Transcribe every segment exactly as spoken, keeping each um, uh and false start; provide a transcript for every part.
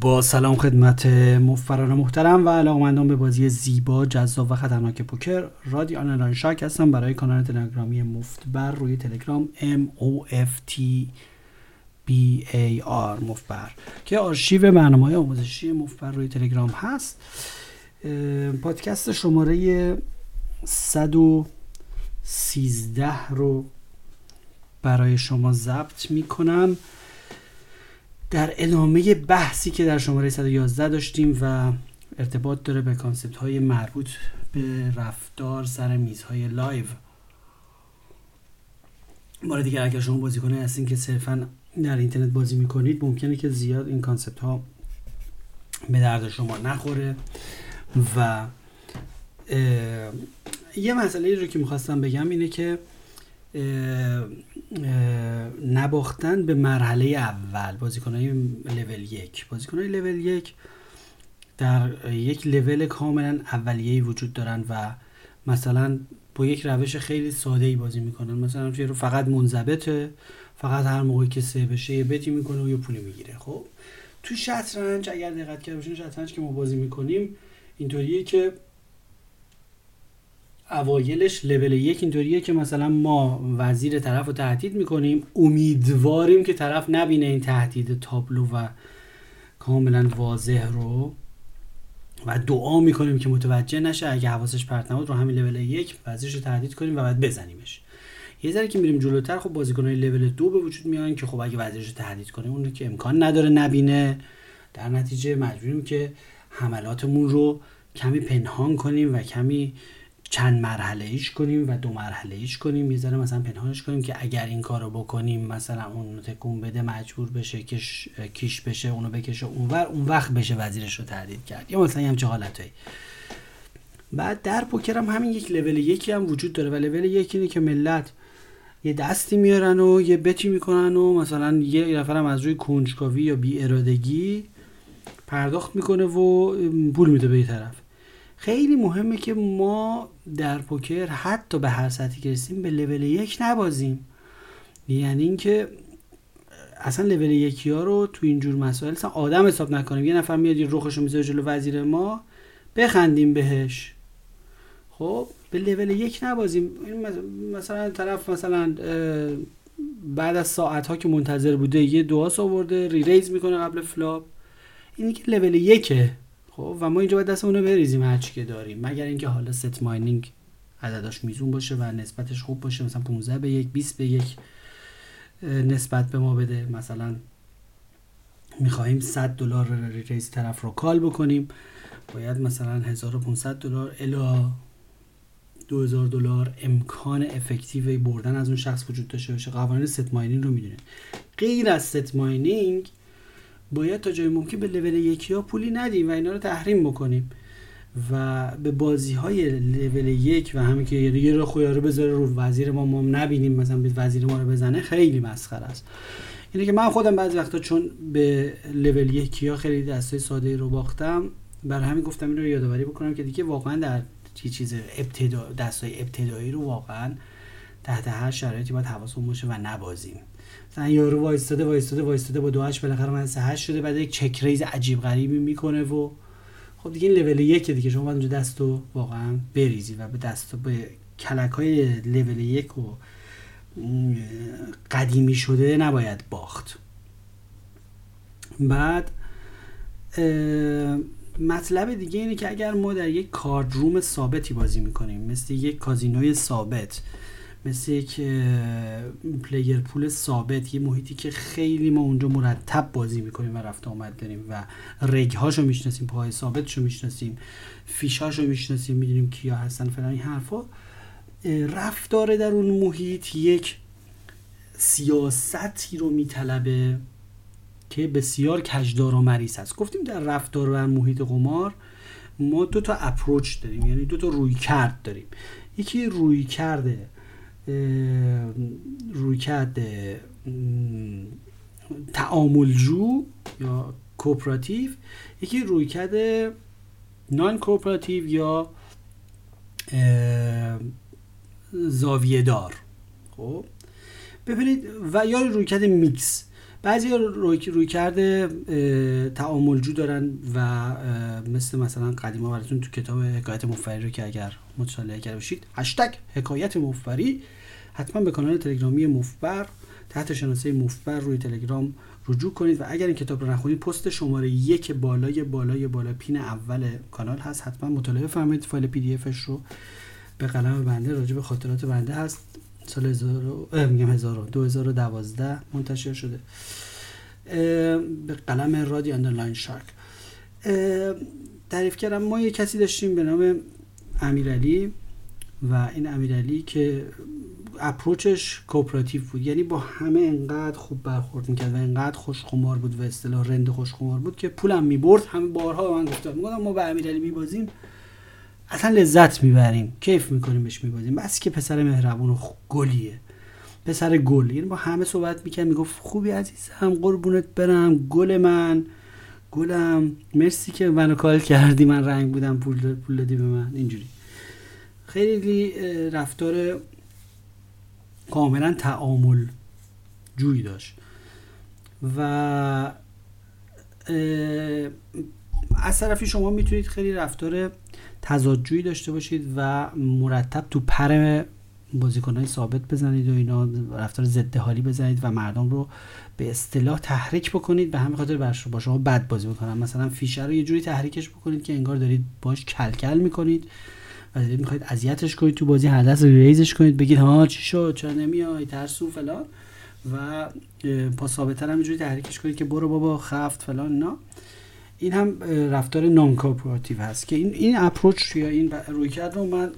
با سلام خدمت مفبران محترم و علاقه‌مندان به بازی زیبا، جذاب و خطرناک پوکر. رادی آنالایزر شاک هستم برای کانال تلگرامی مفتبر روی تلگرام ام او اف تی بی ای آر مفتبر که آرشیو برنامه‌های آموزشی مفتبر روی تلگرام هست. پادکست شماره صد و سیزده رو برای شما ضبط میکنم در ادامه بحثی که در شماره صد و یازده داشتیم و ارتباط داره به کانسپت های مربوط به رفتار سر میزهای لایو. بار دیگه اگر شما بازیکن هستین که صرفا در اینترنت بازی میکنید، ممکنه که زیاد این کانسپت ها به درد شما نخوره. و یه مسئله رو که میخواستم بگم اینه که اه، اه، نباختن به مرحله اول. بازیکنهای لول یک بازیکنهای لول یک در یک لول کاملا اولیه‌ای وجود دارن و مثلا با یک روش خیلی ساده‌ای بازی میکنن، مثلا یه رو فقط منضبطه، فقط هر موقعی که سه بشه یه بتی میکنه و یه پولی میگیره. خب تو شطرنج اگر دقت کرده باشین، شطرنج که ما بازی میکنیم اینطوریه که اوایلش لول یک اینطوریه که مثلا ما وزیر طرف رو تهدید میکنیم، امیدواریم که طرف نبینه این تهدید تابلو و کاملا واضح رو و دعا میکنیم که متوجه نشه. اگه حواسش پرت نبود رو همین لول یک وزیرش رو تهدید کنیم و بعد بزنیمش. یه ذره که میریم جلوتر، خب بازیکنهای لول دو به وجود میان که خب اگه وزیرش رو تهدید کنیم اون که امکان نداره نبینه، در نتیجه مجبوریم که حملاتمون رو کمی پنهان کنیم و کمی چند مرحله ایش کنیم و دو مرحله ایش کنیم، یه ذره مثلا پنهانش کنیم که اگر این کارو بکنیم مثلا اون تکون بده، مجبور بشه کش کیش بشه، اونو بکشه اونور، اون وقت بشه وزیرش رو تهدید کرد، یا مثلا همین چه حالتایی. بعد در پوکر هم همین یک لول یکی هم وجود داره و لول یک اینه که ملت یه دستی میارن و یه بتی میکنن و مثلا یه نفرم از روی کنجکاوی یا بی ارادگی پرداخت میکنه و پول میده به طرف. خیلی مهمه که ما در پوکر حتی به هر سطحی که رسیم به لول یک نبازیم، یعنی اینکه اصلا لول یکی ها رو تو اینجور مسائل اصلا آدم حساب نکنیم. یه نفر میاد یه رخش رو میذاره جلو وزیر ما، بخندیم بهش. خب به لول یک نبازیم. مثلا طرف مثلا بعد از ساعت ها که منتظر بوده یه دواس آورده، ری ریز میکنه قبل فلاپ، اینی که لول یکه. خب و ما اینجا باید دستمون رو بریزیم هرچی که داریم، مگر اینکه حالا ست ماینینگ عدداش میزون باشه و نسبتش خوب باشه، مثلا پانزده به یک بیست به یک نسبت به ما بده. مثلا میخوایم صد دلار ریز طرف رو کال بکنیم، باید مثلا هزار و پانصد دلار الا دو هزار دلار امکان افکتیو بردن از اون شخص وجود داشته باشه. قوانین ست ماینینگ رو میدونید. غیر از ست ماینینگ باید تا جای ممکن به لول یکی ها پولی ندیم و اینا رو تحریم بکنیم و به بازی های لول یک و همین که یه رو خویاره بذاره رو وزیر ما ما نبینیم مثلا به وزیر ما رو بزنه، خیلی مسخره است. یعنی که من خودم بعضی وقتا چون به لول یکی ها خیلی دستای ساده رو باختم، برای همین گفتم این رو یادآوری بکنم که دیگه واقعا در چیز ابتدا دستای ابتدایی رو واقعا تحت هر شرایطی باید حواسمون باشه و نبازیم. مثلا یارو وایستاده وایستاده وایستاده با دو هشت بالاخره من سه هشت شده، بعد یک چک ریز عجیب غریبی میکنه و خب دیگه این لول یک دیگه شما باید اونجا دستو واقعا بریزی و به دستو به کلک‌های لول یک و قدیمی شده نباید باخت. بعد مطلب دیگه اینه که اگر ما در یک کارد روم ثابتی بازی میکنیم، مثل یک کازینوی ثابت، مثل یک پلیر پول ثابت، یه محیطی که خیلی ما اونجا مرتب بازی میکنیم و رفت آمد داریم و رگهاشو میشناسیم، پاهای ثابتشو میشناسیم، فیشاشو میشناسیم، میدونیم کیا هستن فلان این حرفا، رفتار در اون محیط یک سیاستی رو میطلبه که بسیار کجدار و مریض است. گفتیم در رفتار و محیط قمار ما دو تا اپروچ داریم، یعنی دو تا رویکرد داریم. یکی رویکرده رویکرد تعاملجو یا کوپراتیو، یکی رویکرد نان کوپراتیو یا زاویه دار. خب ببینید و یا رویکرد میکس. بعضی روی روی کرده تعاملجو دارن و مثل مثلا قدیما براتون تو کتاب حکایت مفبری رو که اگر مطالعه کرده باشید هشتگ حکایت مفبری، حتما به کانال تلگرامی مفبر تحت شناسه مفبر روی تلگرام رجوع کنید و اگر این کتاب رو نخونید پست شماره یک بالای بالای بالا پین اول کانال هست، حتما مطالعه فرمایید. فایل پی دی افش رو به قلم بنده راجع به خاطرات بنده هست، سال هزار و دوازده منتشر شده به قلم رادی اندرلاین شاک. تعریف کردم ما یه کسی داشتیم به نام امیرعلی و این امیرعلی که اپروچش کوپراتیو بود، یعنی با همه انقدر خوب برخورد میکرد و انقدر خوشخمار بود و اصطلاح رند خوشخمار بود که پولم میبرد. همه بارها به من گفتن میگفتم ما به امیرعلی میبازیم اصلا لذت میبریم، کیف میکنیم بهش میبازیم، بس که پسر مهربون و گلیه، پسر گل. یعنی با همه صحبت میکرد میگفت خوبی عزیزم، قربونت برم، گل من، گلم، مرسی که منو کال کردی، من رنگ بودم، پول پول دادی به من. اینجوری خیلی رفتار کاملا تعامل جویی داشت و از طرفی شما میتونید خیلی رفتار تضادجویی داشته باشید و مرتب تو پر بازیکن‌های ثابت بزنید و اینا، رفتار ضد حالی بزنید و مردم رو به اصطلاح تحریک بکنید، به همین خاطر برش با شما بد بازی بکنن. مثلا فیشه رو یه جوری تحریکش بکنید که انگار دارید باش کلکل میکنید و دارید میخواید اذیتش کنید تو بازی، حدث ریزش کنید، بگید ها چی شد، چرا نمیای، ترسو فلان، و پا ثابت‌تر هم اینجوری تحریکش کنید که برو بابا خفت فلان. نه این هم رفتار نان کوپراتیو هست که این این اپروچ یا این رویکرد رو من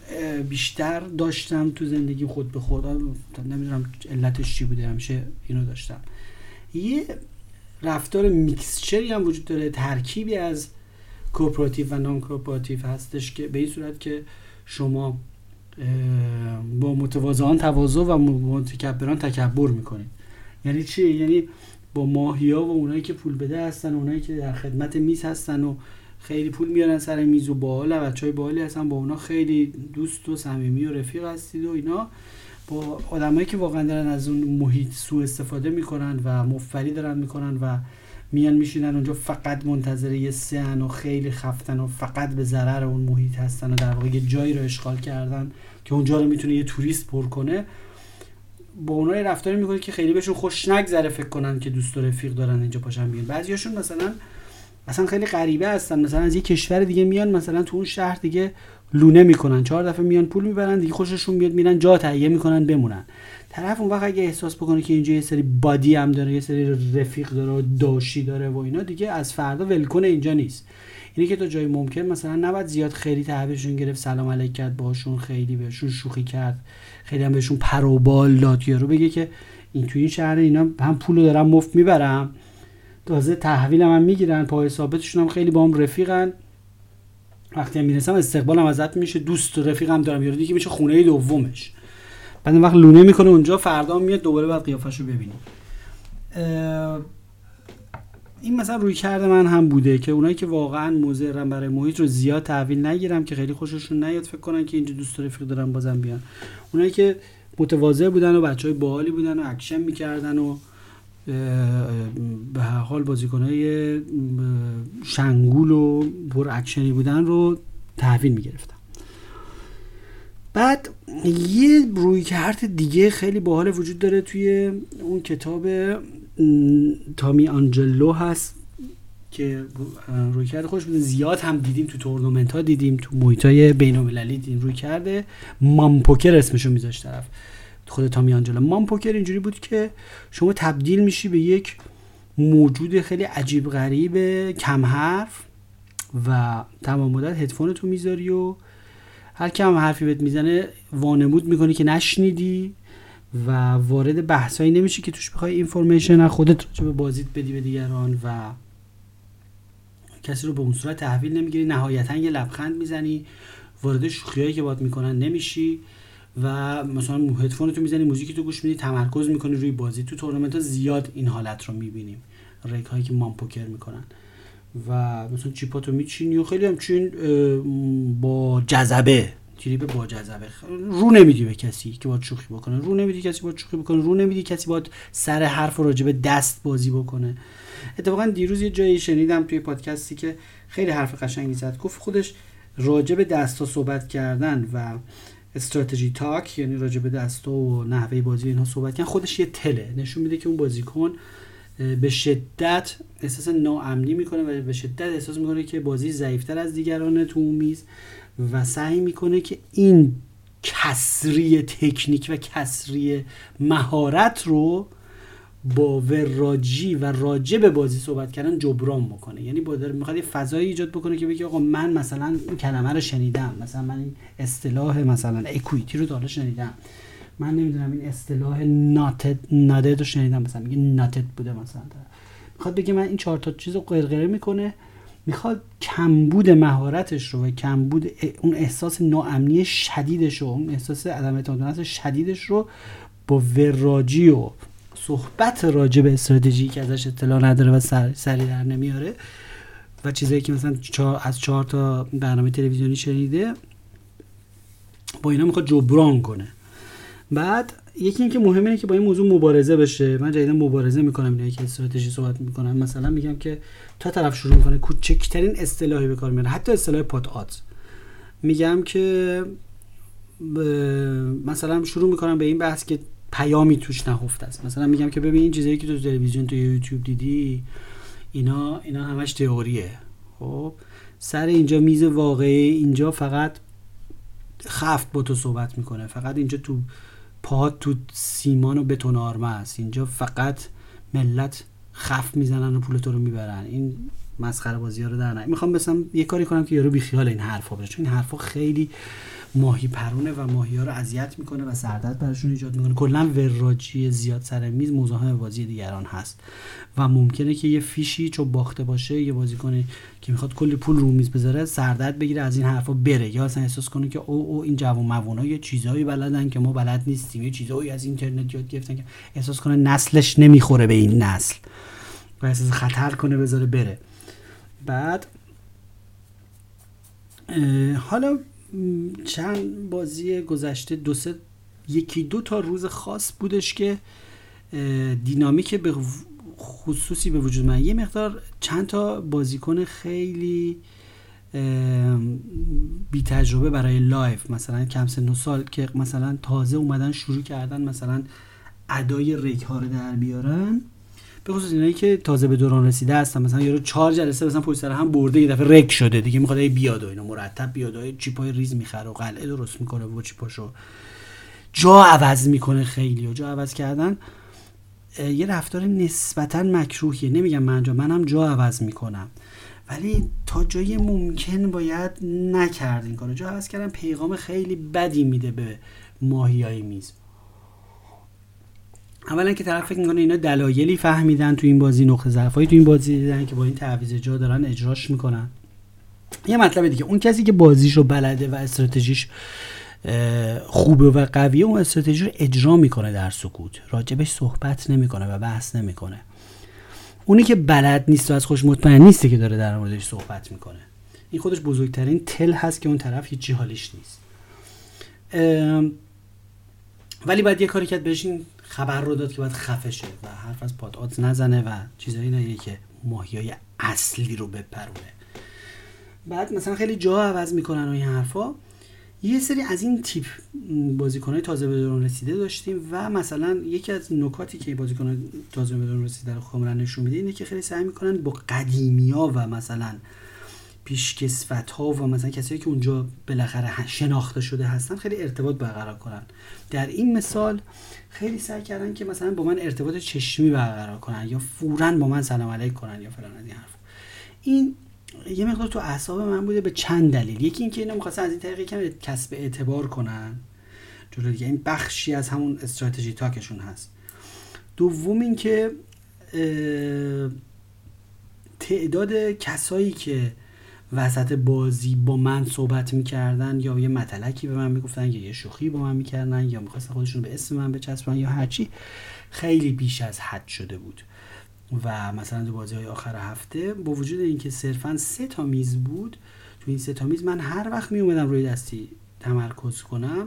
بیشتر داشتم تو زندگی خود به خود، نمیدونم علتش چی بوده، همیشه اینو داشتم. یه رفتار میکسچری هم وجود داره، ترکیبی از کوپراتیو و نان کوپراتیو هستش که به این صورت که شما با متواضعان تواضع و متکبران تکبر میکنید. یعنی چی؟ یعنی با ماهیا و اونایی که پول بده هستن، اونایی که در خدمت میز هستن و خیلی پول میارن سر میز و باحال، بچهای باحالی هستن، با اونا خیلی دوست و صمیمی و رفیق هستید و اینا. با آدمایی که واقعا دارن از اون محیط سوء استفاده میکنن و مفری دارن میکنن و میان میشینن اونجا فقط منتظر یه سن و خیلی خفتن و فقط به ضرر اون محیط هستن و در واقع یه جایی رو اشغال کردن که اونجا رو میتونه یه توریست پر کنه. با اونای رفتاری میکنه که خیلی بهشون خوش نگذره، فکر کنن که دوست و رفیق دارن اینجا پاشن بیان. بعضیاشون مثلا اصلا خیلی غریبه هستن، مثلا از یه کشور دیگه میان، مثلا تو اون شهر دیگه لونه میکنن، چهار دفعه میان پول میبرن، دیگه خوششون میاد میرن جا تهیه میکنن بمونن. طرف اون وقت اگه احساس بکنه که اینجا یه سری بادی هم داره، یه سری رفیق داره و داشی داره و اینا، دیگه از فردا ولکن اینجا نیست. اینی که تا جای ممکن مثلا نباید زیاد خیلی تعبیرشون گرفت، سلام علیک کرد، باهاشون خیلی بهشون شوخی کرد، خیلی هم بهشون پر و بال داد، یارو بگه که این تو این شهر اینا هم پولو دارم مفت میبرم، تازه تحویلم هم میگیرن، پای ثابتشون هم خیلی باهم رفیقن، وقتی هم میرسم استقبالم ازت میشه، دوست و رفیقم دارم، یارو دیگه میشه خونه دومش. بعد اون وقت لونه میکنه اونجا، فردا میاد دوباره بعد قیافشو ببینی. این مثلا روی کرده من هم بوده که اونایی که واقعا مضرن برای محیط رو زیاد تحویل نگیرم که خیلی خوششون نیاد، فکر کنن که اینجا دوست و رفیق دارن بازم بیان. اونایی که متواضع بودن و بچهای باحالی بودن و اکشن میکردن و به هر حال بازیکنای شنگول و پر اکشنی بودن رو تحویل میگرفتن. بعد یه رویکرد دیگه خیلی باحال وجود داره توی اون کتاب تامی آنجلو هست که روی کرده خوش بوده، زیاد هم دیدیم تو تورنمنت ها، دیدیم تو محیط های بین المللی دیدیم. روی کرده مام پوکر اسمشو میذاشت طرف، خود تامی آنجلو. مام پوکر اینجوری بود که شما تبدیل میشی به یک موجود خیلی عجیب غریب کم حرف و تمام مدت هدفونتو میذاری و هر کم حرفی بهت میزنه وانمود میکنی که نشنیدی و وارد بحثایی نمیشه که توش بخوای اینفورمیشن از خودت راجع به بازیت بدی به دیگران و کسی رو به اون صورت تحویل نمیگیری. نهایتاً یه لبخند میزنی، وارد شوخیایی که باهات میکنن نمیشی و مثلا هدفونتو میزنی، موزیکتو گوش میدی، تمرکز میکنی روی بازی. تو تورنمنت‌ها زیاد این حالت رو میبینیم، رگ‌هایی که مام پوکر میکنن و مثلا چیپاتو میچینی و خیلی هم چین با جذبه تریپ با جذبه، رو نمیدی به کسی که باید شوخی بکنه، رو نمیدی کسی باید شوخی بکنه، رو نمیدی کسی باید سر حرف راجبه دست بازی بکنه. اتفاقا دیروز یه جایی شنیدم توی پادکستی که خیلی حرف قشنگی زد، گفت خودش راجبه دستا صحبت کردن و استراتژی تاک، یعنی راجبه دستا و نحوه بازی اینها صحبت کردن، خودش یه تله نشون میده که اون بازیکن به شدت احساس ناامنی میکنه و به شدت احساس میکنه که بازی ضعیفتر از دیگرانه تو اون میز و سعی میکنه که این کسری تکنیک و کسری مهارت رو با وراجی و راجع به بازی صحبت کردن جبران میکنه. یعنی با در میخواد یه فضایی ایجاد بکنه که بگه آقا من مثلا این کلمه رو شنیدم، مثلا من این اصطلاح مثلا اکویتی رو تا حالا شنیدم، من نمیدونم این اصطلاح ناتد نادد رو شنیدم، مثلا میگه ناتد بوده، مثلا میخواد بگه من این چهار تا چیزو قرقره میکنه، میخواد کمبود مهارتش رو و کمبود اون احساس ناامنی شدیدش رو، اون احساس عدم اعتماد شدیدش رو با وراجی و صحبت راجع به استراتژی که ازش اطلاع نداره و سر سری در نمیاره و چیزایی که مثلا چهار از چهار تا برنامه تلویزیونی شنیده با اینا میخواد جبران کنه. بعد یکی اینکه مهم اینه که با این موضوع مبارزه بشه. من جدیدا مبارزه میکنم، اینه که استراتژی صحبت میکنم، مثلا میگم که تا طرف شروع میکنه کوچکترین اصطلاحی به کار میره، حتی اصطلاح پات آت، میگم که ب... مثلا شروع میکنم به این بحث که پیامی توش نهفته است، مثلا میگم که ببین این چیزایی که تو تلویزیون تو یوتیوب دیدی اینا اینا همش تئوریه، خب سر اینجا میز واقعی، اینجا فقط خفت با تو صحبت میکنه، فقط اینجا تو پاهات تو سیمان و بتون آرمه است، اینجا فقط ملت خف میزنن و پول تو رو میبرن، این مسخره بازی ها رو در نه. میخوام مثلا یه کاری کنم که یارو بیخیال این حرفا بشه، چون این حرفا خیلی ماهی پرونه و ماهی ها رو اذیت میکنه و سردرد براشون ایجاد میکنه. کلا وراجی زیاد سر میز مزاحم بازی دیگران هست و ممکنه که یه فیشی چو باخته باشه، یه بازیکن که میخواد کلی پول رو میز بذاره سردرد بگیره از این حرفا بره، یا اصلا احساس کنه که او او این جوون موونا یه چیزایی بلدن که ما بلد نیستیم، یه چیزایی از اینترنت یاد گرفتن که احساس کنه نسلش نمیخوره به این نسل و احساس خطر کنه بذاره بره. بعد حالا چند بازی گذشته دو سه یکی دو تا روز خاص بودش که دینامیک به خصوصی به وجود من، یه مقدار چند تا بازیکن خیلی بی تجربه برای لایف، مثلا کم سن و سال که مثلا تازه اومدن شروع کردن مثلا ادای ریک ها رو در بیارن، به خصوص اینایی که تازه به دوران رسیده هستن، مثلا یارو چهار جلسه مثلا پشت سر هم برده، یه دفعه رک شده دیگه، میخواد ای بیاد و اینا مرتب بیاد و چیپای ریز میخره و قلعه درست میکنه و چیپاشو جا عوض میکنه. خیلی و جا عوض کردن یه رفتار نسبتا مکروهیه، نمیگم من جا منم جا عوض میکنم، ولی تا جای ممکن باید نکرد این کارو. جا عوض کردن پیغام خیلی بدی میده به ماهیای میز. اولا که طرف فکر میکنه اینا دلایلی فهمیدن تو این بازی، نقطه ضعفایی تو این بازی دیدن که با این تعویض جا دارن اجراش میکنن. یه مطلب دیگه، اون کسی که بازیشو بلده و استراتژیش خوبه و قویه، اون استراتژی رو اجرا میکنه در سکوت، راجبش صحبت نمیکنه و بحث نمیکنه. اونی که بلد نیست و از خودش مطمئن نیسته که داره در موردش صحبت میکنه، این خودش بزرگترین تل هست که اون طرف هیچی حالیش نیست. ولی بعد یه کاری کرد بهش این خبر رو داد که باید خفه شه و حرف از پادآت نزنه و چیزایی نگه که ماهیای اصلی رو بپرونه. بعد مثلا خیلی جا عوض میکنن و این حرفا. یه سری از این تیپ بازیکن‌های تازه به دوران رسیده داشتیم و مثلا یکی از نکاتی که بازیکن‌های تازه به دوران رسیده رو کاملا نشون میده اینه که خیلی سعی میکنن با قدیمی‌ها و مثلا پیشکسوت ها و مثلا کسایی که اونجا بالاخره شناخته شده هستن خیلی ارتباط برقرار کنن. در این مثال خیلی سعی کردن که مثلا با من ارتباط چشمی برقرار کنن یا فوراً با من سلام علیک کنن یا فلان از این حرف. این یه مقدار تو اعصاب من بوده به چند دلیل. یکی اینکه اینا می‌خواستن از این طریق کم کسب اعتبار کنن جلوی دیگه، این بخشی از همون استراتژی تاکشون هست. دوم اینکه تعداد کسایی که وسط بازی با من صحبت میکردن یا یه متلکی به من میگفتن یا یه شوخی با من میکردن یا میخواستن خودشون به اسم من بچسبن یا هرچی، خیلی بیش از حد شده بود. و مثلا تو بازی های آخر هفته با وجود اینکه صرفا سه تا میز بود، تو این سه تا میز من هر وقت میومدم روی دستی تمرکز کنم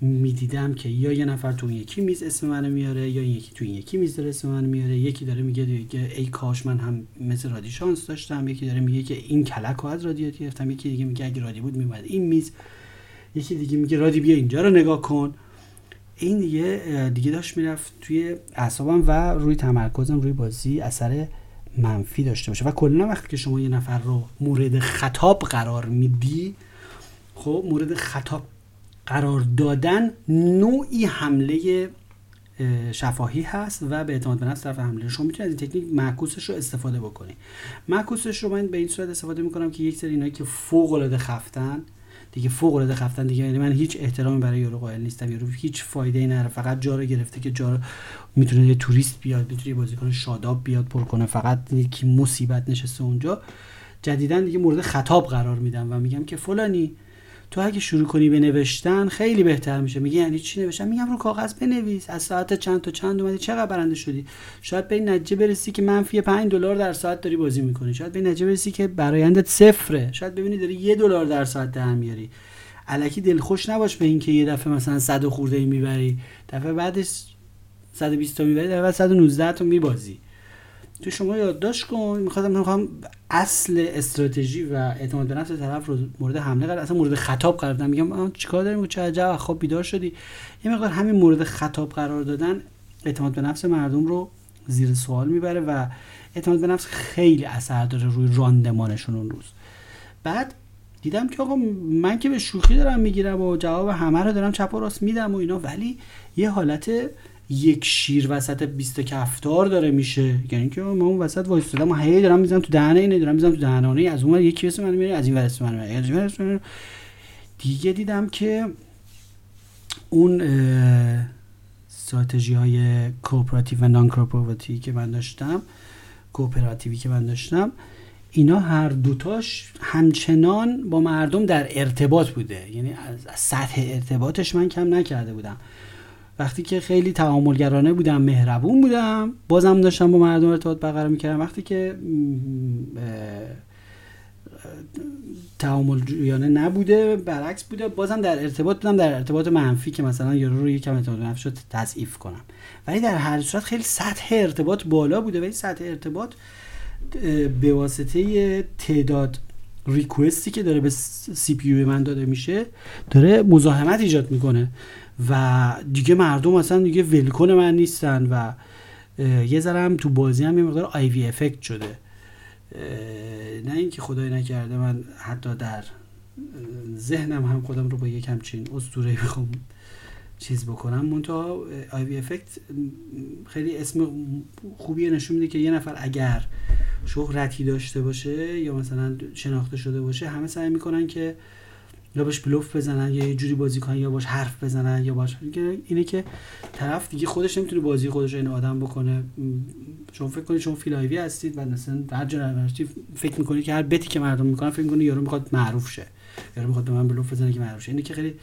میدیدم که یا یه نفر تو اون یکی میز اسم منو میاره یا یکی تو این یکی میز داره اسم منو میاره، یکی داره میگه که ای کاش من هم مثل رادی شانس داشتم، یکی داره میگه که این کلکو از رادیات گرفتم، یکی دیگه میگه اگه رادی بود میومد این میز، یکی دیگه میگه رادی بیا اینجا رو نگاه کن. این دیگه دیگه داشت میرفت توی اعصابم و روی تمرکزم روی بازی اثر منفی داشته باشه. و کلا وقتی که شما یه نفر رو مورد خطاب قرار میدی، خب مورد خطاب قرار دادن نوعی حمله شفاهی هست و به اعتماد به نفس طرف حمله. شما میتونید از این تکنیک معکوسش رو استفاده بکنید. معکوسش رو من به این صورت استفاده میکنم که یک سری اینایی که فوق العاده خفتن دیگه فوق العاده خفتن دیگه، یعنی من هیچ احترامی برای یارو قائل نیستم، یارو هیچ فایده ای نداره، فقط جا رو گرفته که جا رو میتونه یه توریست بیاد، میتونه یه بازیکن شاداب بیاد پر کنه، فقط یکی مصیبت نشسته اونجا. جدیداً دیگه مورد خطاب قرار میدم و میگم که فلانی تو اگه شروع کنی به نوشتن خیلی بهتر میشه. میگه یعنی چی نوشتن؟ میگم رو کاغذ بنویس، از ساعت چند تا چند اومدی، چقدر برنده شدی، شاید به این نتیجه برسی که منفی پنج دلار در ساعت داری بازی میکنی، شاید به این نتیجه برسی که برآیندت صفره، شاید ببینی داری یه دلار در ساعت در میاری. الکی دلخوش نباش به این که یه دفعه مثلا صد خورده ای میبری، دفعه بعدش صد و بیست تا میبری، دفعه بعد صد و نوزده تا میبازی. تو شما یادداشت کن. می‌خوام می‌خوام اصل استراتژی و اعتماد به نفس طرف رو مورد حمله قرار، اصلا مورد خطاب قرار بدم. میگم چیکار داریم، چه عجب خب بیدار شدی. یه مقدار همین مورد خطاب قرار دادن اعتماد به نفس مردم رو زیر سوال میبره و اعتماد به نفس خیلی اثر داره روی راندمانشون اون روز. بعد دیدم که آقا من که به شوخی دارم میگیرم و جواب همه رو دارم چپ و راست میدم و اینا، ولی یه حالت یک شیر وسط بیست کفتار داره میشه، یعنی که من اون وسط وایسادم و هی دارم میزنم تو دهنه اینه، دارم میزنم تو دهنه اون، از اون ور یکی اسم من میاره، از این ور اسم من میاره. دیگه دیدم که اون استراتژی های کوپراتیو و نان کوپراتیوی که من داشتم کوپراتیوی که من داشتم اینا هر دوتاش همچنان با مردم در ارتباط بوده، یعنی از سطح ارتباطش من کم نکرده بودم. وقتی که خیلی تعاملگرانه بودم، مهربون بودم، بازم داشتم با مردم ارتباط برقرار میکردم. وقتی که تعاملگرانه نبوده، برعکس بوده، بازم در ارتباط بودم، در ارتباط منفی که مثلا یارو رو یکم اعتماد به نفسش رو تضعیف کنم. ولی در هر صورت خیلی سطح ارتباط بالا بوده. ولی سطح ارتباط به واسطه تعداد ریکوئستی که داره به سی پی یو من داده میشه داره مزاحمت ایجاد میکنه و دیگه مردم اصلا دیگه ولکن من نیستن و یه ذره هم تو بازی هم یه مقدار آی وی افکت شده. نه اینکه خدای نکرده من حتی در ذهنم هم خودم رو با یک همچین اسطوره بخوام چیز بکنم، منتها آی وی افکت خیلی اسم خوبیه، نشون میده که یه نفر اگر شهرتی داشته باشه یا مثلا شناخته شده باشه، همه سعی میکنن که یا باش بلوف بزنن یا یه جوری بازی کنن یا باش حرف بزنن یا باش اینه که طرف دیگه خودش نمیتونه بازی خودش این آدم بکنه. شما فکر کنید شما فیلایوی هستید و مثلا هر جوری فکر میکنید که هر بتی که مردم میکنن فکر میکنید یارو میخواد معروف شه، یارو میخواد به من بلوف بزنه که معروف شه. اینه که خیلی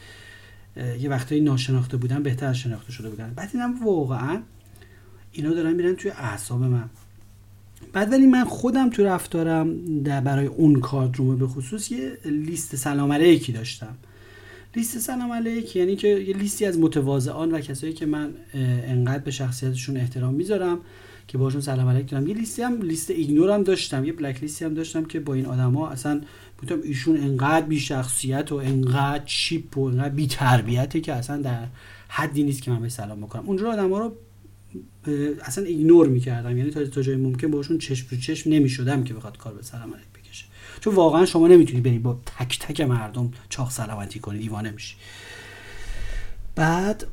یه وقتایی ناشناخته بودن بهتر از شناخته شده بودن. بعد اینم واقعا اینا دارن میرن توی اعصاب من. بعد ولی من خودم تو رفتارم در برای اون کادرومه به خصوص یه لیست سلام علیکی داشتم. لیست سلام علیک یعنی که یه لیستی از متواضعان و کسایی که من انقدر به شخصیتشون احترام میذارم که باشون سلام علیک دارم. یه لیستی هم لیست ایگنورم داشتم، یه بلک لیستی هم داشتم که با این آدما اصلا بودم ایشون انقدر بی شخصیت و انقدر چیپ و انقدر بی تربیته که اصلا در حدی نیست که من بهش سلام بکنم. اونجوری آدما رو اصلا ایگنور میکردم، یعنی تا تا جای ممکن باشون چشم رو چشم نمیشدم که بخواد کار به سلام علیک بکشه، چون واقعا شما نمیتونی بری با تک تک مردم چاق سلامتی کنی، دیوانه میشی. بعد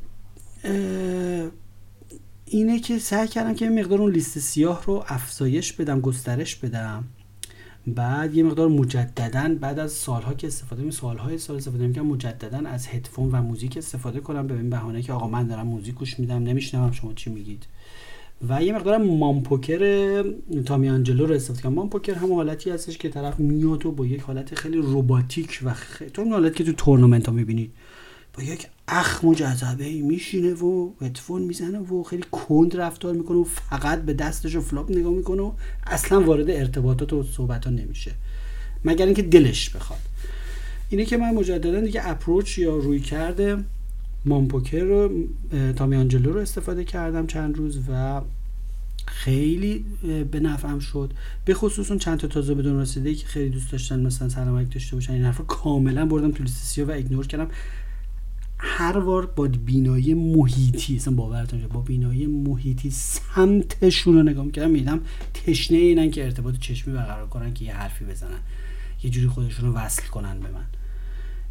اینه که سعی کردم که مقدار اون لیست سیاه رو افزایش بدم، گسترش بدم. بعد یه مقدار مجدداً بعد از سالها که استفاده می سالهای سال استفاده می کنم مجدداً از هدفون و موزیک استفاده کنم، به این بهانه که آقا من دارم موزیک گوش میدم نمیشنوم شما چی میگید. و یه مقدارم مامپوکر تامی آنجلو رو استفاده کنم. مامپوکر هم حالتی هستش که طرف میاد و با یک حالت خیلی رباتیک و خیلی تو حالت که تو تورنمنت ها میبینید با یک اخم و جذبه میشینه و هدفون میزنه و خیلی کند رفتار میکنه و فقط به دستش و فلاپ نگاه میکنه و اصلا وارد ارتباطات و صحبت ها نمیشه مگر اینکه دلش بخواد. اینه که من مجددا دیگه اپروچ یا روی کرده مامپوکر رو تامی آنجلو رو استفاده کردم چند روز و خیلی به نفعم شد، به خصوص اون چند تا تازه بدون رسیده‌ای که خیلی دوست داشتن مثلا سلامک داشته باشن، این حرفا کاملا بردم تو لیست سیاه و ایگنور کردم. هر بار با بینایی محیطی اصلا باورتون نمیشه با بینایی محیطی سمتشون رو نگاه می‌کردم، می‌دیدم تشنه اینن که ارتباط چشمی برقرار کنن، که یه حرفی بزنن، یه جوری خودشون رو وصل کنن به من،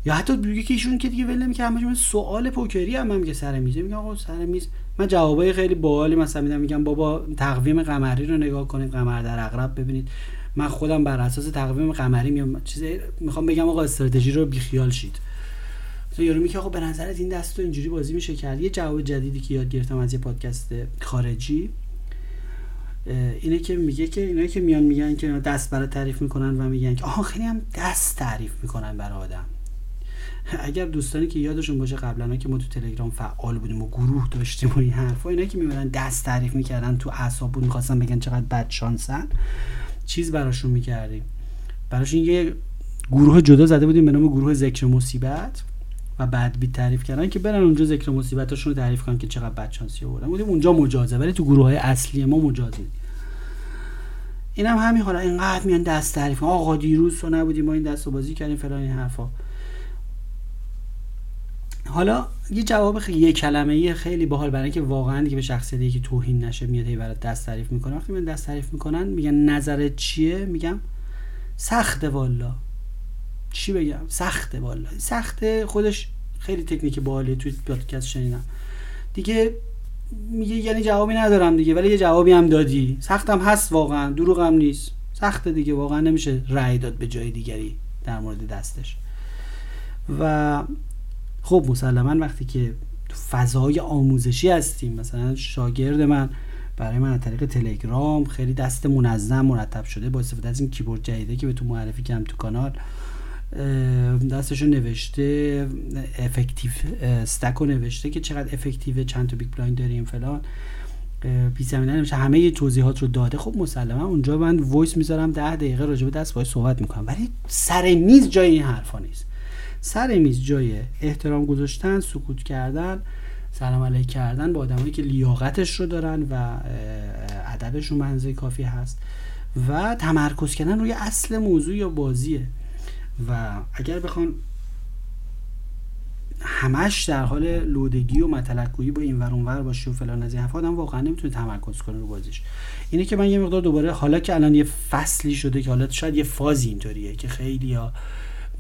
یا حتی دیگه که ایشون که دیگه ول نمی‌کنه همه سوال پوکری هم هم که سر میز میگم آقا سر میز من جوابای خیلی باحالی مثلا میدم، میگم بابا تقویم قمری رو نگاه کنید، قمر در عقرب ببینید، من خودم بر اساس تقویم قمری میام چیزی میخوام بگم آقا استراتژی رو بیخیال شید. تو یارو میگه آقا به نظرت این دستو اینجوری بازی میشه کرد. یه جواب جدیدی که یاد گرفتم از یه پادکست خارجی اینه که میگه که اینایی که میان میگن که دست برای تعریف میکنن و میگن که آها خیلی هم دست تعریف میکنن برای آدم. اگر دوستانی که یادشون باشه قبلا که ما تو تلگرام فعال بودیم و گروه داشتیم و این حرفا، اینا که میمونن دست تعریف میکردن تو اعصاب بود، میخواستن بگن چقدر بد شانسن، چیز براشون میکردیم، براشون یه گروه جدا زده بودیم به نام گروه ذکر مصیبت و بعد بی تعریف کردن که برن اونجا ذکر مصیبتاشون رو تعریف کنن که چقدر بد شانسی آوردن. بودیم اونجا مجازه، ولی تو گروهای اصلی ما مجازه. اینم هم همین حالا اینقدر میان دست تعریف آقا دیروز تو نبودیم ما این دستو بازی کردیم فلان این حرفا. حالا یه جواب خیلی یه کلمه‌ای خیلی باحال برای اینکه واقعا دیگه به شخصیتی که توهین نشه میاد هی برات دست تعریف میکنه. وقتی من دست تعریف میکنن میگن نظرت چیه؟ میگم سخته والا. چی بگم؟ سخته والا. سخته خودش خیلی تکنیک باحالیه، توی پادکست شنیدم. دیگه میگه یعنی جوابی ندارم دیگه، ولی یه جوابی هم دادی. سختم هست واقعا، دروغم نیست. سخته دیگه، واقعا نمیشه رأی داد به جای دیگری در مورد دستش. و خب مسلماً وقتی که تو فضای آموزشی هستیم، مثلا شاگرد من برای من از طریق تلگرام خیلی دست منظم مرتب شده با استفاده از این کیبورد جدیده که به تو معرفی کردم تو کانال، دستشو نوشته افکتیو استکو نوشته که چقدر افکتیو، چند تا بیگ بلایند داریم فلان، بی زمینه نمیشه، همه یه توضیحات رو داده. خب مسلماً اونجا من وایس میذارم ده دقیقه راجع به دست باهاش صحبت میکنم، ولی سر میز جای این حرفا نیست. سر میز جای احترام گذاشتن، سکوت کردن، سلام علیک کردن با آدمایی که لیاقتش رو دارن و ادبشون منزه کافی هست و تمرکز کردن روی اصل موضوع یا بازیه. و اگر بخوان همش در حال لودگی و متلک‌گویی با این ور اون ور باشه و فلان از این حرفا، آدم واقعا نمیتونه تمرکز کنه رو بازیش. اینه که من یه مقدار دوباره حالا که الان یه فصلی شده که حالا شاید یه فازی اینطوریه که خیلی‌ها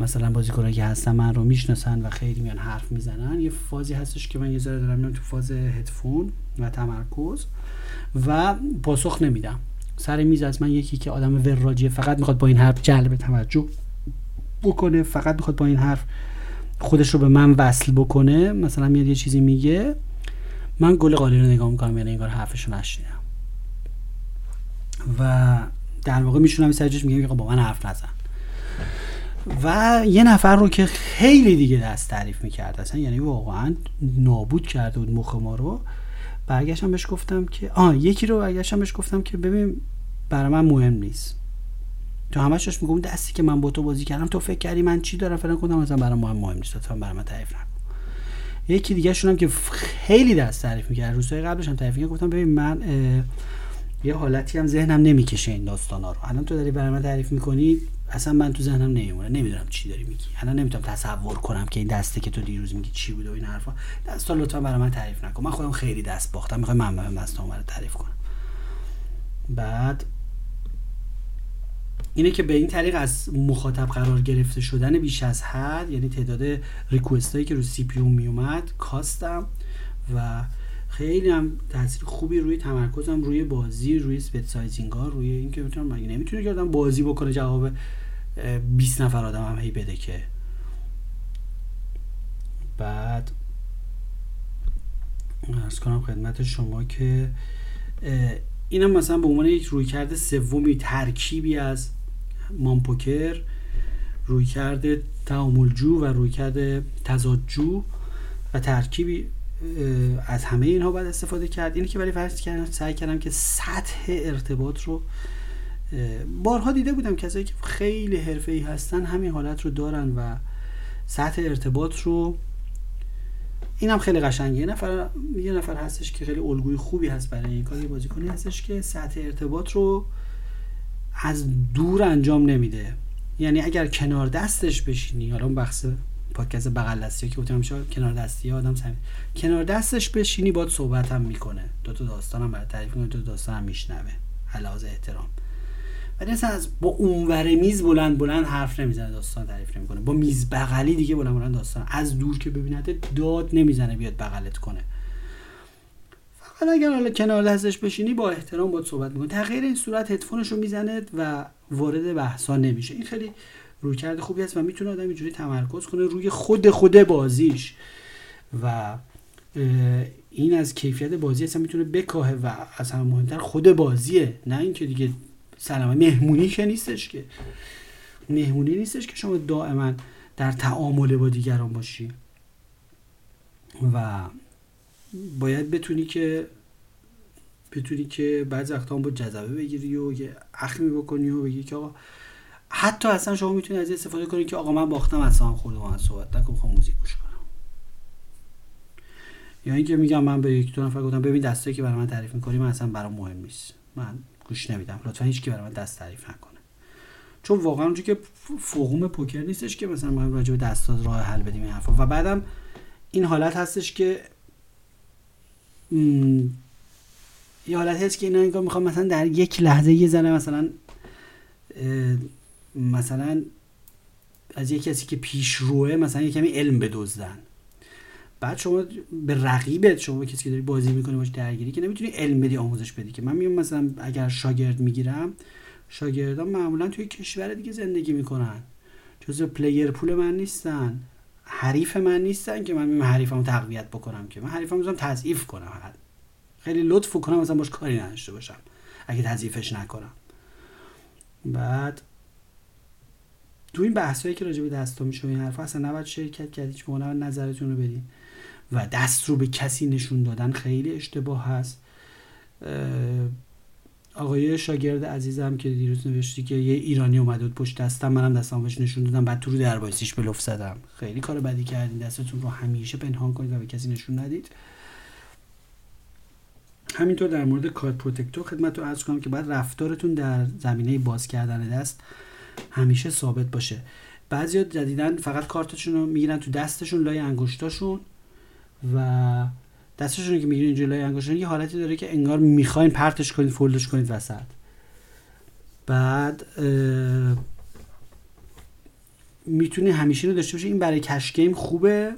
مثلا بازیکنایی که هستن من رو میشناسن و خیلی میان حرف میزنن، یه فازی هستش که من یه ذره دارم میام تو فاز هدفون و تمرکز و پاسخ نمیدم. سر میز از من یکی که آدم وراجیه، فقط میخواد با این حرف جلب توجه بکنه، فقط میخواد با این حرف خودش رو به من وصل بکنه، مثلا میاد یه چیزی میگه، من گل قالی رو نگاه میکنم، یعنی انگار حرفش رو نشنیدم و در واقع میشونم سرجاش میگم آقا با من حرف نزن. و یه نفر رو که خیلی دیگه دست تعریف میکرد اصلا، یعنی واقعا نابود کرده بود مخ ما رو، برگشتم بهش گفتم که آه یکی رو برگشتم بهش گفتم که ببین برای من مهم نیست، تو همش داشت میگم دستی که من با تو بازی کردم تو فکر کردی من چی دارم فلان کنم، اصلا برای من مهم نیست، تو برای من تعریف نکن. یکی دیگه شونم که خیلی دست تعریف میکرد، روزهای قبلش هم تعریف میکرد، گفتم ببین من یه حالتی هم ذهنم نمیکشه این داستانا رو، الان تو داری برای من تعریف میکنی اصلا من تو ذهنم نمیمونه، نمیدونم چی داری میگی، الان نمیتونم تصور کنم که این دسته که تو دیروز میگی چی بود و این حرفا، دستا لطفا برای من تعریف نکن، من خودم خیلی دست باختم، میخوام من برام دستام برات تعریف کنم. بعد اینه که به این طریق از مخاطب قرار گرفته شدن بیش از حد، یعنی تعداد ریکوئستایی که رو سی پی یو میومد کاستم و خیلی هم تاثیر خوبی روی تمرکزم، روی بازی، روی اسپیت سایزینگ‌ها، روی اینکه بتونم من نمیتونه که آدم بازی بکنه جواب بیست نفر آدم هم هی بده که. بعد عرض کنم خدمت شما که اینم مثلا به عنوان یک رویکرد سومی، ترکیبی از مامپوکر، رویکرد تعاملجو و رویکرد تضادجو و ترکیبی از همه اینها باید استفاده کرد. اینه که ولی فرض کردم سعی کردم که سطح ارتباط رو، بارها دیده بودم کسایی که خیلی حرفه‌ای هستن همین حالت رو دارن و سطح ارتباط رو. اینم خیلی قشنگه. یه نفر یه نفر هستش که خیلی الگوی خوبی هست برای این کار، یه بازیکنی هستش که سطح ارتباط رو از دور انجام نمیده. یعنی اگر کنار دستش بشینی، حالا اون بحث پادکست بغل دستی که گفتم شاید کنار دستی آدم سمی کنار دستش بشینی باهات صحبت هم میکنه، دو تا داستانم برات تعریف میکنه، دو تا داستانم میشنوه علاوه احترام. ولی اصلا از با اونور میز بلند بلند حرف نمیزنه، داستان تعریف نمیکنه. با میز بغلی دیگه بلند بلند داستان، از دور که ببینتت داد نمیزنه بیاد بغلت کنه. فقط اگر حالا کنار دستش بشینی با احترام باهات صحبت میکنه. تغییر این صورت هدفونش رو میزنه و وارد بحثا نمیشه. این خیلی رویکرد خوبی هست و میتونه آدم اینجوری تمرکز کنه روی خود خود بازیش و این از کیفیت بازی اصلا میتونه بکاهه و اصلا مهمتر خود بازیه، نه اینکه دیگه سلام مهمونی که نیستش، که مهمونی نیستش که شما دائما در تعامل با دیگران باشی و باید بتونی که بتونی که بعضی وقتا هم با جذبه بگیری و یه اخمی بکنی و بگی که آقا، حتی اصلا شما میتونید از استفاده کنید که آقا من باختم اصلا خوردم من صحبت نکنم میخوام موزیک گوش کنم. یا اینکه میگم من به یک دو نفر گفتم ببین دستایی که برای من تعریف می‌کنی من اصلا برام مهم نیست، من گوش نمیدم، لطفا هیچکی برای من دست تعریف نکنه. چون واقعا اونجوری که فوقوم پوکر نیستش که مثلا ما راجع به دستات راه حل بدیم این حرفا. و بعدم این حالت هستش که م... یه حالت هست که اینا انگار میخوام مثلا در یک لحظه یه زنه مثلا اه... مثلا از یک کسی که پیش روه مثلا یه کمی علم بدزدن، بعد شما به رقیبت، شما به کسی که داری بازی میکنی باش درگیری که نمیتونی علم بدی، آموزش بدی. که من میگم مثلا اگر شاگرد میگیرم، شاگردان معمولا توی کشور دیگه زندگی میکنن، جزء پلیر پول من نیستن، حریف من نیستن که من میگم حریفمو تقویت بکنم، که من حریفمو میذارم تضعیف کنم، خیلی لطف کنم مثلا باش کاری نداشته باشم اگه تضعیفش نکنم. بعد تو این بحثایی که راجع به دستا میشه این حرفا اصلا نباید شرکت کردید، چون نباید نظرتون رو بدید و دست رو به کسی نشون دادن خیلی اشتباه هست. آقای شاگرد عزیزم که دیروز نوشتی که یه ایرانی اومد بود پشت دستم، منم دستم بهش نشون دادم، بعد تو رو دربایسیش بلوف زدم، خیلی کار بدی کردین. دستتون رو همیشه پنهان کنید و به کسی نشون ندید. همینطور در مورد کارت پروتکتور خدمتتون عرض کنم که بعد رفتارتون در زمینه باز کردن دست همیشه ثابت باشه. بعضیا جدیدن فقط کارتشون رو میگیرن تو دستشون لای انگشتاشون و دستشون که میگیرن اینجا لای انگشتاشون یه حالتی داره که انگار میخواین پرتش کنید، فولدش کنید وسط. بعد میتونی همیشه اینو داشته باشی. این برای کش گیم خوبه،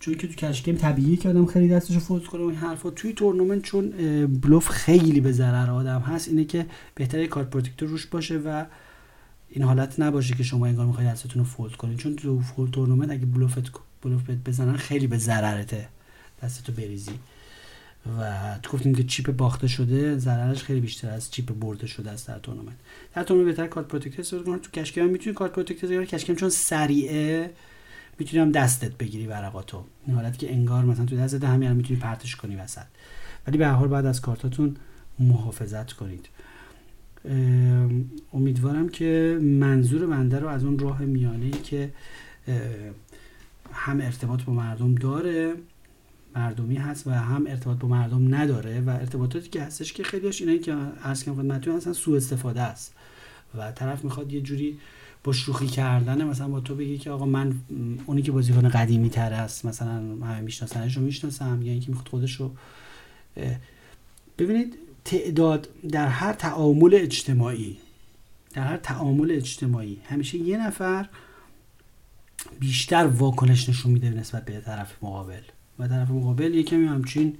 چون که تو کش گیم طبیعیه که آدم خیلی دستشو فولد کنه. این حرفا توی تورنمنت چون بلوف خیلی به ضرر آدم هست، اینه که بهتره کارت پروتکتور روش باشه و این حالت نباشه که شما انگار میخواید دستتون رو فولد کنید، چون تو فولد تورنمنت اگه بلوفت بلوفت بزنن خیلی به ضررته، دستتو بریزی. و تو گفتیم که چیپ باخته شده ضررش خیلی بیشتر از چیپ برده شده است در تورنمنت. در تورنمنت بهتر کارت پروتکتور استفاده کنید. تو کشکم میتونید کارت پروتکتور استفاده کنید. کشکم چون سریعه میتونی هم دستت بگیری ورقاتو، این حالت که انگار مثلا تو دستت همین الان میتونی پرتش کنی وسط. ولی به هر حال بعد از کارتاتون محافظت کنید. امیدوارم که منظور بنده رو از اون راه میانه‌ای که هم ارتباط با مردم داره، مردمی هست، و هم ارتباط با مردم نداره و ارتباطاتی که هستش که خیلیش اینایی که عرض کردم خدمتتون اصلا سوء استفاده است و طرف میخواد یه جوری با شوخی کردن مثلا با تو بگی که آقا من اونی که بازیکن قدیمی تر است مثلا همه میشناسنش رو میشناسم، یا اینکه میخواد خودش رو ببینید. تعداد در هر تعامل اجتماعی در هر تعامل اجتماعی همیشه یه نفر بیشتر واکنش نشون میده نسبت به طرف مقابل و طرف مقابل یکمی همچین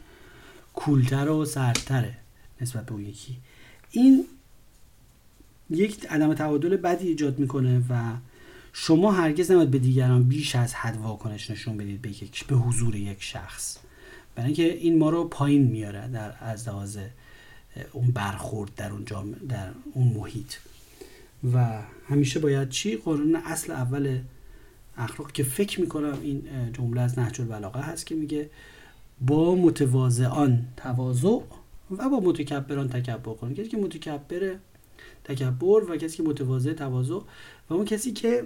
کولتر و سردتره نسبت به اون یکی. این یک عدم تعادل بدی ایجاد میکنه و شما هرگز نباید به دیگران بیش از حد واکنش نشون بدید به یک به حضور یک شخص، برای اینکه این ما رو پایین میاره در از لحاظ اون برخورد در اون جامعه در اون محیط. و همیشه باید چی؟ قانون اصل اول اخلاق که فکر میکنم این جمله از نهج البلاغه هست که میگه با متواضعان تواضع و با متکبران تکبر کن. کسی که متکبره تکبر و کسی که متواضع تواضع، و اون کسی که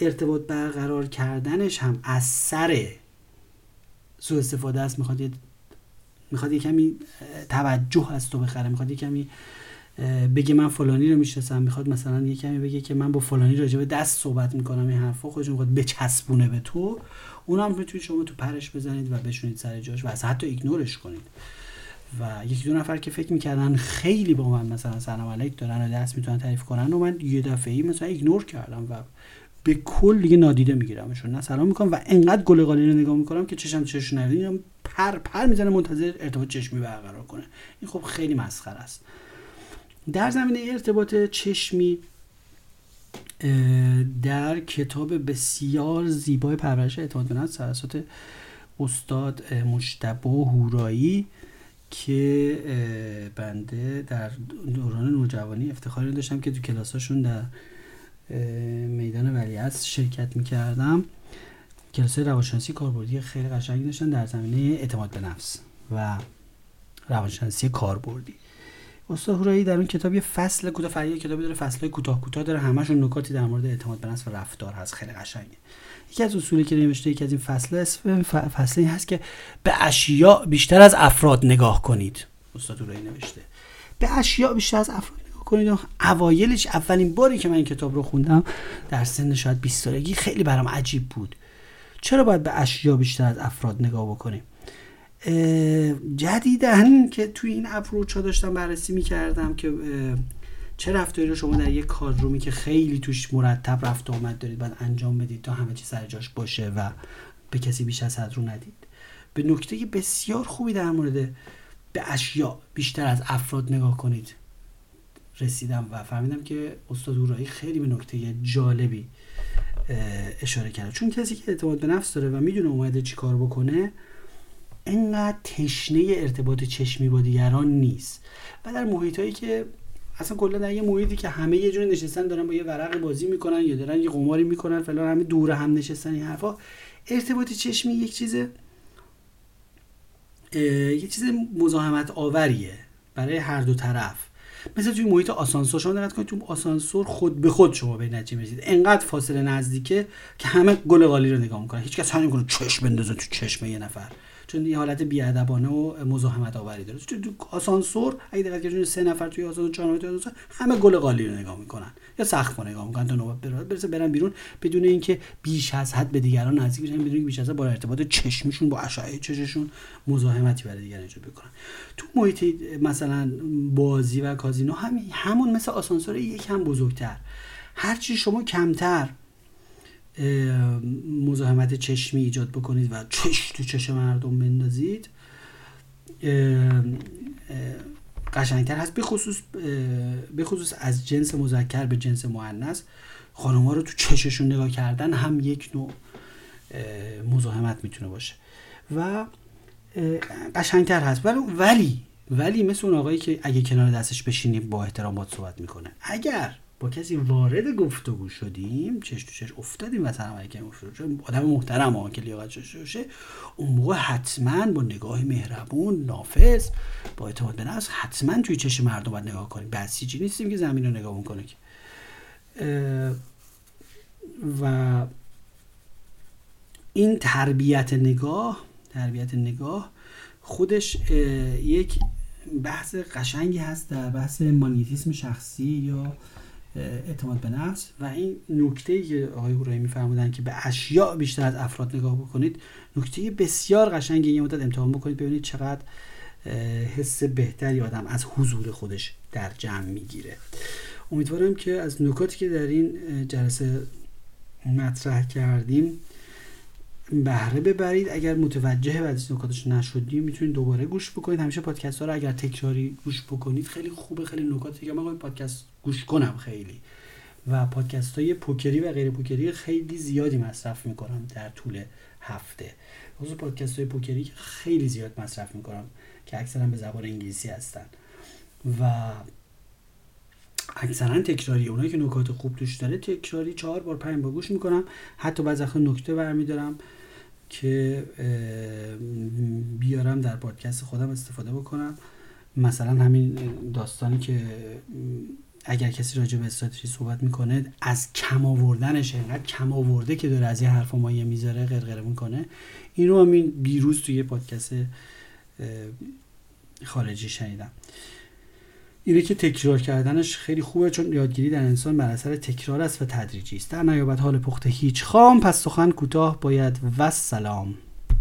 ارتباط برقرار کردنش هم از سر سوء استفاده است. میخواد یه میخواد یه کمی توجه از تو بخره، میخواد یه کمی بگه من فلانی رو میشناسم، میخواد مثلا یه کمی بگه که من با فلانی راجع به دست صحبت میکنم، این حرفا خودش میخواد بچسبونه به تو. اونم میتونید شما تو پرش بزنید و بشونید سر جاش و اصلا حتی ایگنورش کنید. و یکی دو نفر که فکر میکردن خیلی با من مثلا سلام علیک دارن و دست میتونن تعریف کنن و من یه دفعه‌ای مثلا ایگنور کردم و به کل دیگه نادیده میگیرمشون، نه سلام میکنم و انقدر گل قالی رو نگاه میکنم که چشم چشم نمیدونم پر پر میزنه منتظر ارتباط چشمی برقرار کنه. این خب خیلی مسخره است. در زمینه ارتباط چشمی در کتاب بسیار زیبای پرورش اعتماد به نفس توسط استاد مجتبی هورایی که بنده در دوران نوجوانی افتخاری داشتم که تو کلاساشون در میدان ولیعصر شرکت میکردم، کلاسای روانشناسی کاربردی خیلی قشنگی داشتن در زمینه اعتماد به نفس و روانشناسی کاربردی. استاد هورایی در اون کتاب یه فصل کوتاه فریه کتاب داره، فصلای کوتاه کوتاه داره، همشون نکاتی در مورد اعتماد به نفس و رفتار هست، خیلی قشنگه. یکی از اصولی که نوشته یکی از این فصل فصل این هست که به اشیاء بیشتر از افراد نگاه کنید. استاد هورایی نوشته به اشیاء بیشتر از افراد نگاه کنید. اوایلش اولین باری که من این کتاب رو خوندم در سن شاید بیست سالگی خیلی برام عجیب بود. چرا باید به اشیاء بیشتر از افراد نگاه بکنیم؟ جدیدن که توی این اپروچ ها داشتم بررسی میکردم که چه رفتاری رو شما در یک کادرومی که خیلی توش مرتب رفت و آمد دارید باید انجام بدید تا همه چی سر جاش باشه و به کسی بیش از حد رو ندید. به نکته بسیار خوبی در مورد به اشیاء بیشتر از افراد نگاه کنید رسیدم و فهمیدم که استاد هورایی خیلی به نکته جالبی اشاره کرد. چون کسی که اعتماد به نفس داره و میدونه اومده چی کار بکنه اینقدر تشنه ارتباط چشمی با دیگران نیست و در محیطایی که اصلا کلا در یه محیطی که همه یه جور نشستن دارن با یه ورق بازی میکنن یا دارن یه قماری میکنن فلان، همه دور هم نشستن، این حرفا، ارتباط چشمی یک چیز یک چیز مزاحمت آوریه برای هر دو طرف. مثلا توی محیط آسانسور شما دقت کنید، تو آسانسور خود به خود شما به نتیجه میرسید، انقدر فاصله نزدیکه که همه گل قالی رو نگاه میکنن، هیچ کس سعی نمیکنه چشم بندازه تو چشم یه نفر چون یه حالت بی‌ادبانه و مزاحمت آوری داره. تو آسانسور اگه دقت کنید سه نفر توی آسانسور، چهار نفر توی آسانسور، همه گل قالی رو نگاه میکنن یا سقف رو نگاه میکنن تا نوبت برسه برن بیرون، بدون اینکه بیش از حد به دیگران نزدیک بشن، بدون اینکه بیش از حد با ارتباط چشمشون با اشعه چشمشون مزاحمتی برای دیگران ایجاد بکنن. تو محیط مثلا بازی و کازینو هم همون مثل آسانسور، یکم بزرگتر، هرچی شما کمتر مزاحمت چشمی ایجاد بکنید و چش تو چش مردم بندازید قشنگتر هست. به خصوص به خصوص از جنس مذکر به جنس مؤنث، خانم‌ها رو تو چششون نگاه کردن هم یک نوع مزاحمت میتونه باشه و قشنگتر هست. ولی ولی ولی مثل اون آقایی که اگه کنار دستش بشینی با احترام باهات صحبت میکنه. اگر با کسی وارد گفتگو شدیم، چش تو چش افتادیم و سلام علیکم گفتیم، آدم محترم ها که لیاقتش باشه، اون موقع حتما با نگاهی مهربون، نافذ، با اعتماد به نفس حتما توی چش مردم باید نگاه کنیم. بسیجی نیستیم که زمین رو نگاه کنه که و این تربیت نگاه، تربیت نگاه خودش یک بحث قشنگی هست در بحث مانیتیسم شخصی یا اعتماد به نفس و این نکته‌ای که آقای هورایی می‌فرمودن که به اشیاء بیشتر از افراد نگاه بکنید، نکته بسیار قشنگی. یه مدت امتحان بکنید ببینید چقدر حس بهتری آدم از حضور خودش در جمع میگیره. امیدوارم که از نکاتی که در این جلسه مطرح کردیم بهره ببرید. اگر متوجه بعضی از نکاتش نشدید میتونید دوباره گوش بکنید. همیشه پادکست ها رو اگر تکراری گوش بکنید خیلی خوبه. خیلی نکاتی که من با پادکست گوش کنم خیلی و پادکست های پوکری و غیر پوکری خیلی زیادی مصرف میکنم در طول هفته، خصوصا پادکست های پوکری که خیلی زیاد مصرف میکنم که اکثرا به زبان انگلیسی هستن و اکثرا تکراری. اونایی که نکات خوب توش داره تکراری چهار بار پنج بار گوش میکنم، حتی بعضی وقت نکته برمیدارم که بیارم در پادکست خودم استفاده بکنم. مثلا همین داستانی که اگر کسی راجع به استراتژی صحبت میکنه از کم آوردنش، اینقدر کم آورده که داره از این حرفا مایه میذاره قرقره میکنه. این رو همین دیروز توی پادکست خارجی شنیدم. اینه که تکرار کردنش خیلی خوبه، چون یادگیری در انسان بر اثر تکرار است و تدریجی است. در نیابت حال پخت هیچ خام، پس سخن کوتاه باید و سلام.